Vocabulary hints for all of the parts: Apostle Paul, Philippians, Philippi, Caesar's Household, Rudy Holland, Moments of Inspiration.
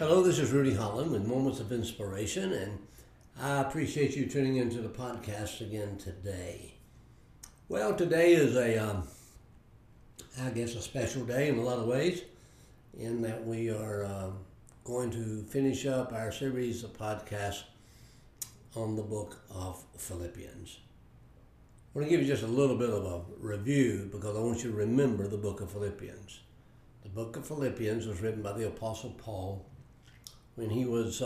Hello, this is Rudy Holland with Moments of Inspiration, and I appreciate you tuning into the podcast again today. Well, today is a special day in a lot of ways, in that we are going to finish up our series of podcasts on the book of Philippians. I want to give you just a little bit of a review because I want you to remember the book of Philippians. The book of Philippians was written by the Apostle Paul when he was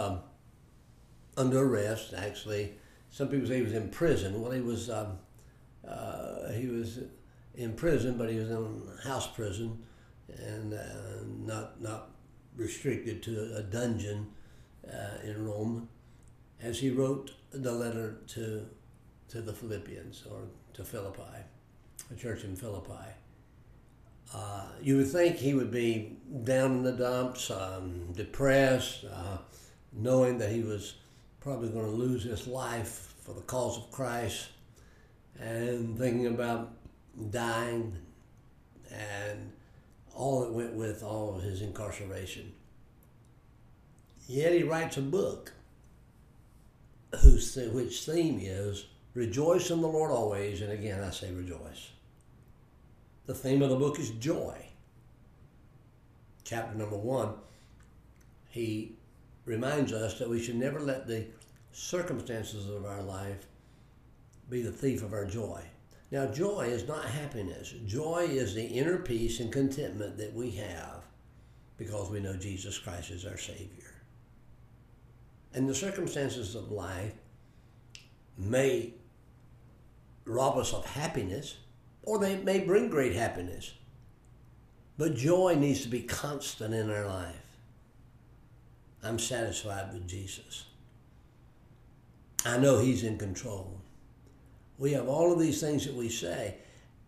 under arrest. Actually, some people say he was in prison. Well, he was in prison, but he was in house prison and not restricted to a dungeon in Rome, as he wrote the letter to the Philippians, or to Philippi, a church in Philippi. You would think he would be down in the dumps, depressed, knowing that he was probably going to lose his life for the cause of Christ, and thinking about dying and all that went with all of his incarceration. Yet he writes a book which theme is Rejoice in the Lord always, and again I say rejoice. The theme of the book is joy. Chapter number 1, he reminds us that we should never let the circumstances of our life be the thief of our joy. Now, joy is not happiness. Joy is the inner peace and contentment that we have because we know Jesus Christ is our Savior. And the circumstances of life may rob us of happiness, or they may bring great happiness. But joy needs to be constant in our life. I'm satisfied with Jesus. I know He's in control. We have all of these things that we say.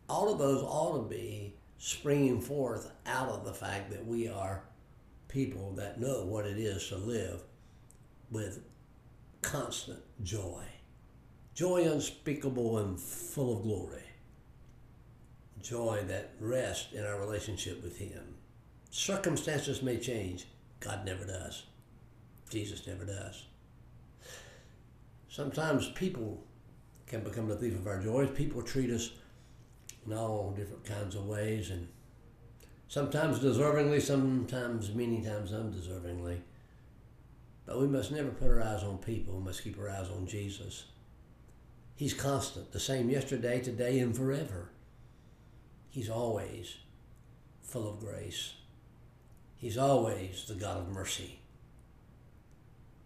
All of those ought to be springing forth out of the fact that we are people that know what it is to live with constant joy. Joy unspeakable and full of glory. Joy that rests in our relationship with Him. Circumstances may change. God never does. Jesus never does. Sometimes people can become the thief of our joys. People treat us in all different kinds of ways, and sometimes deservingly, sometimes many times undeservingly. But we must never put our eyes on people. We must keep our eyes on Jesus. He's constant, the same yesterday, today, and forever. He's always full of grace. He's always the God of mercy.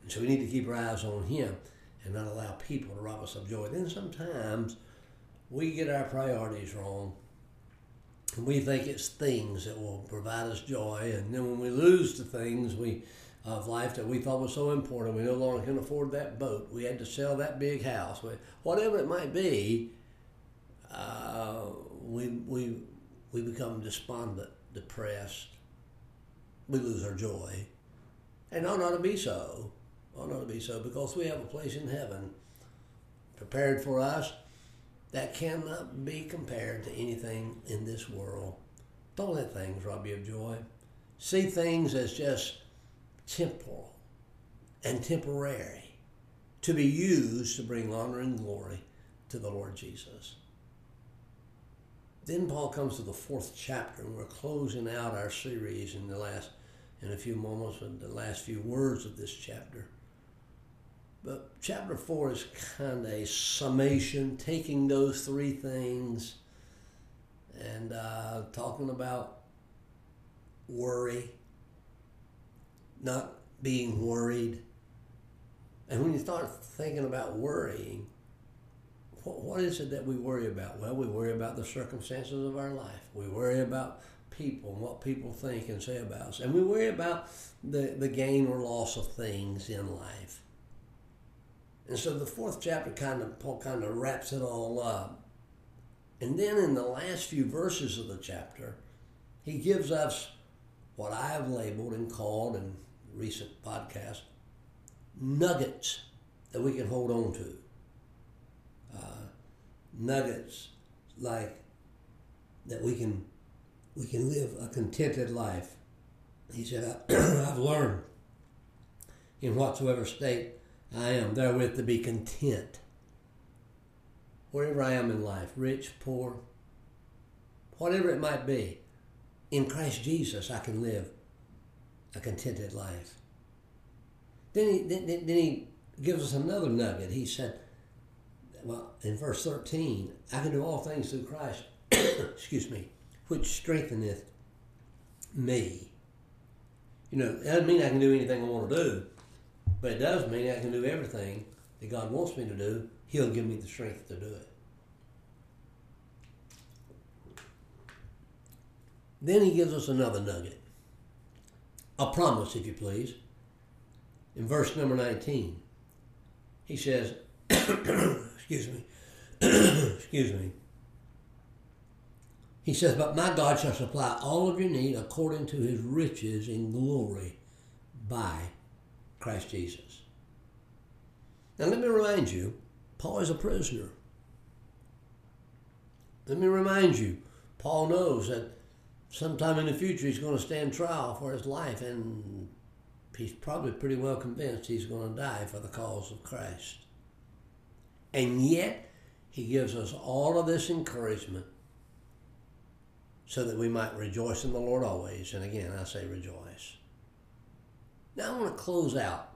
And so we need to keep our eyes on Him and not allow people to rob us of joy. Then sometimes we get our priorities wrong, and we think it's things that will provide us joy, and then when we lose the things of life that we thought was so important, we no longer can afford that boat, we had to sell that big house, whatever it might be, we become despondent, depressed, we lose our joy, and ought not to be so, because we have a place in heaven prepared for us that cannot be compared to anything in this world. Don't let things rob you of joy. See things as just temporal and temporary, to be used to bring honor and glory to the Lord Jesus. Then Paul comes to the 4th chapter, and we're closing out our series in a few moments, in the last few words of this chapter. But chapter 4 is kind of a summation, taking those three things and talking about worry, not being worried. And when you start thinking about worrying, what is it that we worry about? Well, we worry about the circumstances of our life. We worry about people and what people think and say about us. And we worry about the gain or loss of things in life. And so the 4th chapter Paul wraps it all up. And then in the last few verses of the chapter, he gives us what I've labeled and called in recent podcasts, nuggets that we can hold on to. Nuggets like that we can live a contented life. He said, I've learned in whatsoever state I am, therewith to be content. Wherever I am in life, rich, poor, whatever it might be, in Christ Jesus I can live a contented life. Then he gives us another nugget. He said, well, in verse 13, I can do all things through Christ, excuse me, which strengtheneth me. You know, that doesn't mean I can do anything I want to do, but it does mean I can do everything that God wants me to do. He'll give me the strength to do it. Then he gives us another nugget. A promise, if you please. In verse number 19, he says, excuse me. He says, but my God shall supply all of your need according to his riches in glory by Christ Jesus. Now let me remind you, Paul is a prisoner. Let me remind you, Paul knows that sometime in the future he's going to stand trial for his life, and he's probably pretty well convinced he's going to die for the cause of Christ. And yet, he gives us all of this encouragement so that we might rejoice in the Lord always. And again, I say rejoice. Now, I want to close out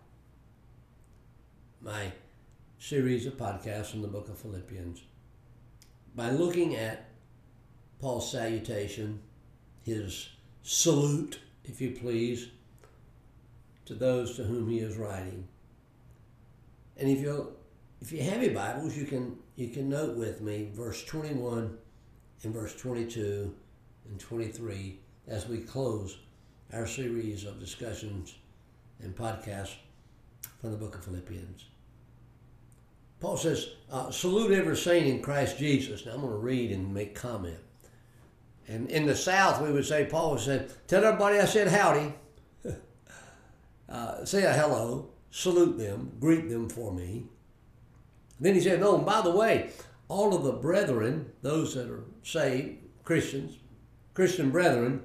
my series of podcasts on the book of Philippians by looking at Paul's salutation, his salute, if you please, to those to whom he is writing. And if you have your Bibles, you can note with me verse 21 and verse 22 and 23 as we close our series of discussions and podcasts from the book of Philippians. Paul says, salute every saint in Christ Jesus. Now I'm going to read and make comment. And in the South, we would say, Paul said, tell everybody I said howdy. Say a hello, salute them, greet them for me. And then he said, oh, and by the way, all of the brethren, those that are saved, Christians, Christian brethren,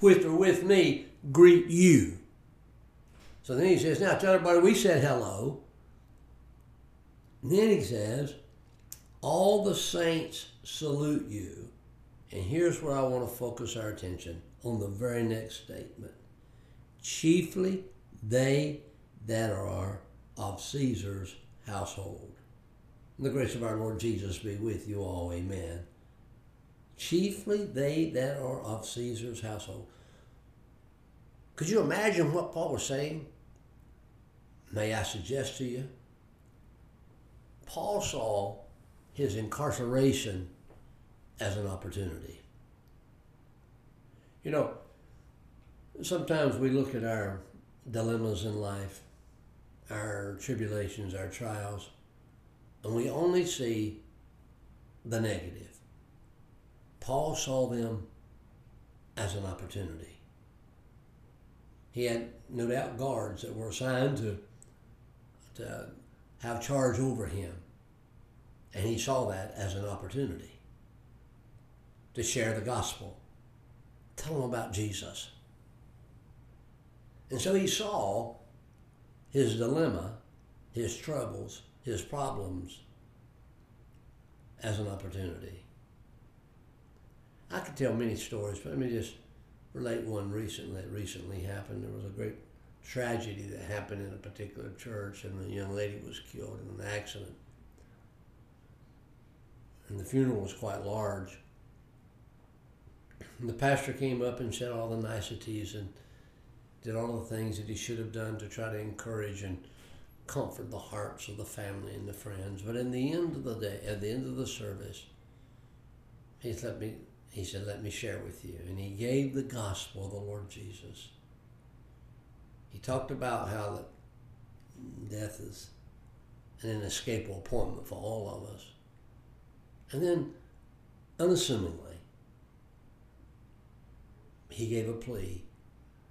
which are with me, greet you. So then he says, now tell everybody we said hello. And then he says, all the saints salute you. And here's where I want to focus our attention, on the very next statement. Chiefly they that are of Caesar's household. And the grace of our Lord Jesus be with you all. Amen. Chiefly they that are of Caesar's household. Could you imagine what Paul was saying? May I suggest to you? Paul saw his incarceration as an opportunity. You know, sometimes we look at our dilemmas in life, our tribulations, our trials, and we only see the negative. Paul saw them as an opportunity. He had no doubt guards that were assigned to have charge over him, and he saw that as an opportunity to share the gospel, tell them about Jesus. And so he saw his dilemma, his troubles, his problems as an opportunity. I could tell many stories, but let me just relate one recently. It recently happened. There was a great tragedy that happened in a particular church, and a young lady was killed in an accident. And the funeral was quite large. And the pastor came up and said all the niceties and did all the things that he should have done to try to encourage and comfort the hearts of the family and the friends. But in the end of the day, at the end of the service, he said, let me share with you. And he gave the gospel of the Lord Jesus. He talked about how that death is an inescapable appointment for all of us. And then, unassumingly, he gave a plea.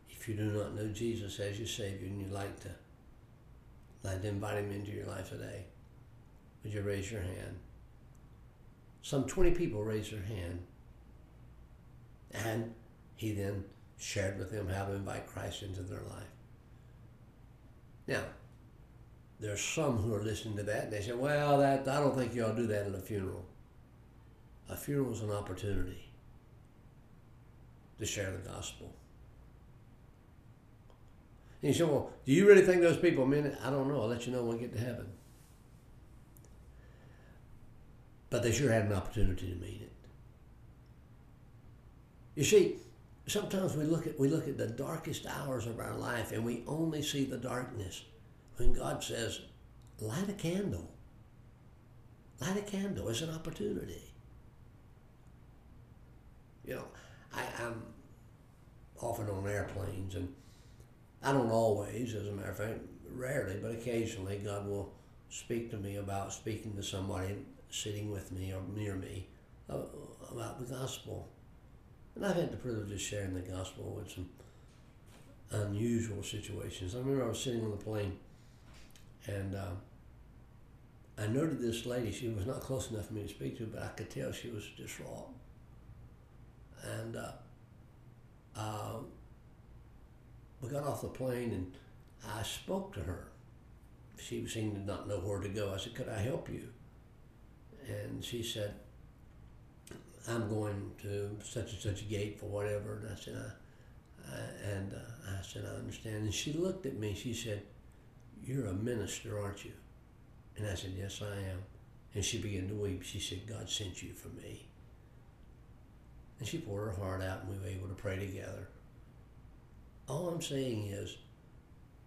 If you do not know Jesus as your Savior and you'd like to invite him into your life today, would you raise your hand? Some 20 people raised their hand, and he then shared with them how to invite Christ into their life. Now, there's some who are listening to that and they say, well, I don't think you ought to do that at a funeral. A funeral is an opportunity to share the gospel. And you say, well, do you really think those people mean it? I don't know. I'll let you know when we get to heaven. But they sure had an opportunity to mean it. You see, sometimes we look at the darkest hours of our life and we only see the darkness. When God says, light a candle. Light a candle is an opportunity. You know, I'm often on airplanes, and I don't always, as a matter of fact, rarely, but occasionally God will speak to me about speaking to somebody sitting with me or near me about the gospel. And I've had the privilege of sharing the gospel with some unusual situations. I remember I was sitting on the plane, and I noted this lady. She was not close enough for me to speak to, but I could tell she was just raw. And we got off the plane, and I spoke to her. She seemed to not know where to go. I said, could I help you? And she said, I'm going to such and such a gate for whatever. And I said, I understand. And she looked at me. She said, you're a minister, aren't you? And I said, yes, I am. And she began to weep. She said, God sent you for me. And she poured her heart out, and we were able to pray together. All I'm saying is,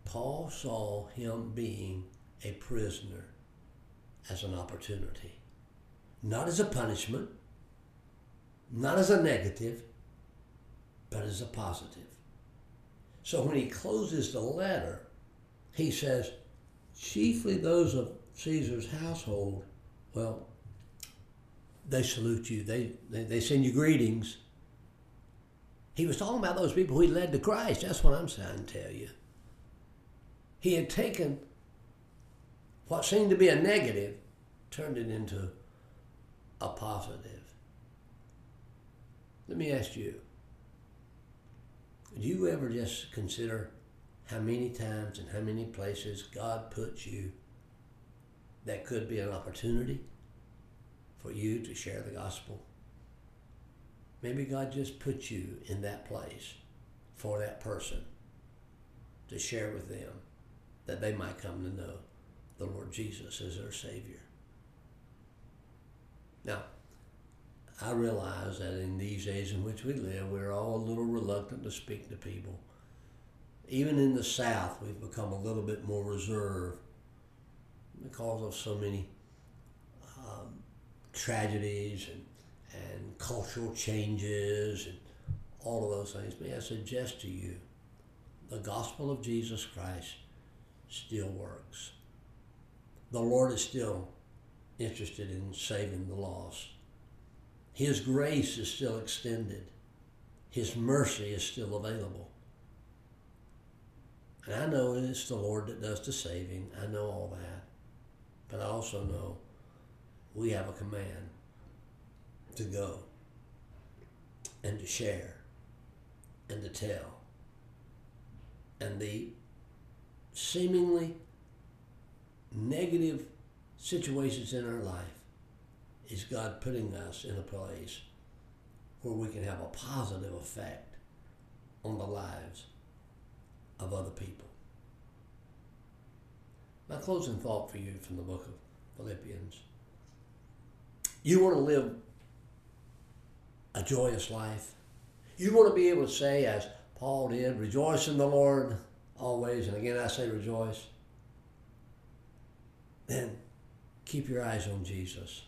Paul saw him being a prisoner as an opportunity, not as a punishment, not as a negative, but as a positive. So when he closes the letter, he says, chiefly those of Caesar's household, well, they salute you. They send you greetings. He was talking about those people he led to Christ. That's what I'm trying to tell you. He had taken what seemed to be a negative, turned it into a positive. Let me ask you, do you ever just consider how many times and how many places God puts you that could be an opportunity for you to share the gospel? Maybe God just put you in that place for that person to share with them that they might come to know the Lord Jesus as their Savior. Now, I realize that in these days in which we live, we're all a little reluctant to speak to people. Even in the South, we've become a little bit more reserved because of so many tragedies and cultural changes and all of those things. May I suggest to you, the gospel of Jesus Christ still works. The Lord is still interested in saving the lost. His grace is still extended. His mercy is still available. And I know it's the Lord that does the saving. I know all that. But I also know we have a command to go and to share and to tell. And the seemingly negative situations in our life is God putting us in a place where we can have a positive effect on the lives of other people. My closing thought for you from the book of Philippians. You want to live a joyous life. You want to be able to say, as Paul did, rejoice in the Lord always, and again I say rejoice. Then keep your eyes on Jesus.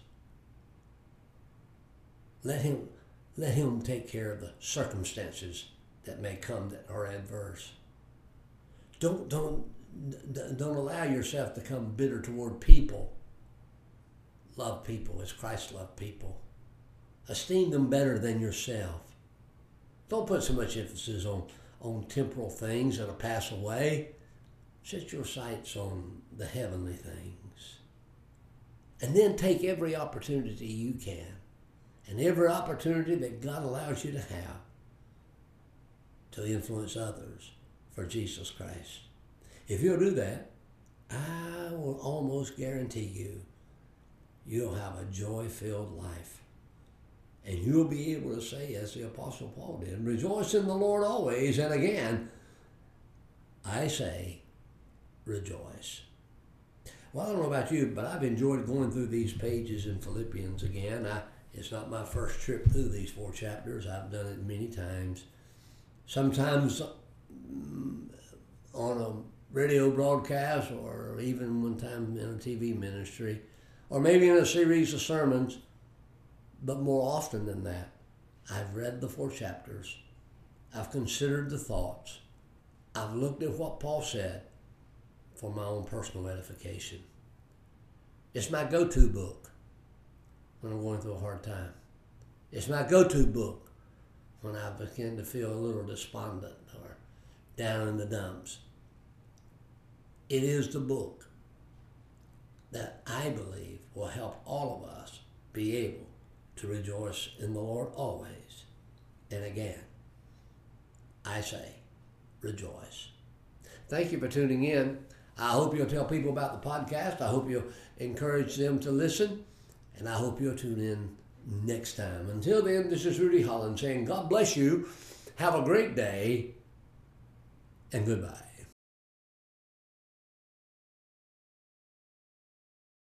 Let him take care of the circumstances that may come that are adverse. Don't allow yourself to become bitter toward people. Love people as Christ loved people. Esteem them better than yourself. Don't put so much emphasis on temporal things that'll pass away. Set your sights on the heavenly things. And then take every opportunity you can. And every opportunity that God allows you to have to influence others for Jesus Christ. If you'll do that, I will almost guarantee you, you'll have a joy-filled life. And you'll be able to say, as the Apostle Paul did, rejoice in the Lord always. And again, I say, rejoice. Well, I don't know about you, but I've enjoyed going through these pages in Philippians again. It's not my first trip through these 4 chapters. I've done it many times. Sometimes on a radio broadcast, or even one time in a TV ministry, or maybe in a series of sermons. But more often than that, I've read the 4 chapters. I've considered the thoughts. I've looked at what Paul said for my own personal edification. It's my go-to book when I'm going through a hard time. It's my go-to book when I begin to feel a little despondent or down in the dumps. It is the book that I believe will help all of us be able to rejoice in the Lord always. And again, I say, rejoice. Thank you for tuning in. I hope you'll tell people about the podcast. I hope you'll encourage them to listen. And I hope you'll tune in next time. Until then, this is Rudy Holland saying, God bless you. Have a great day. And goodbye.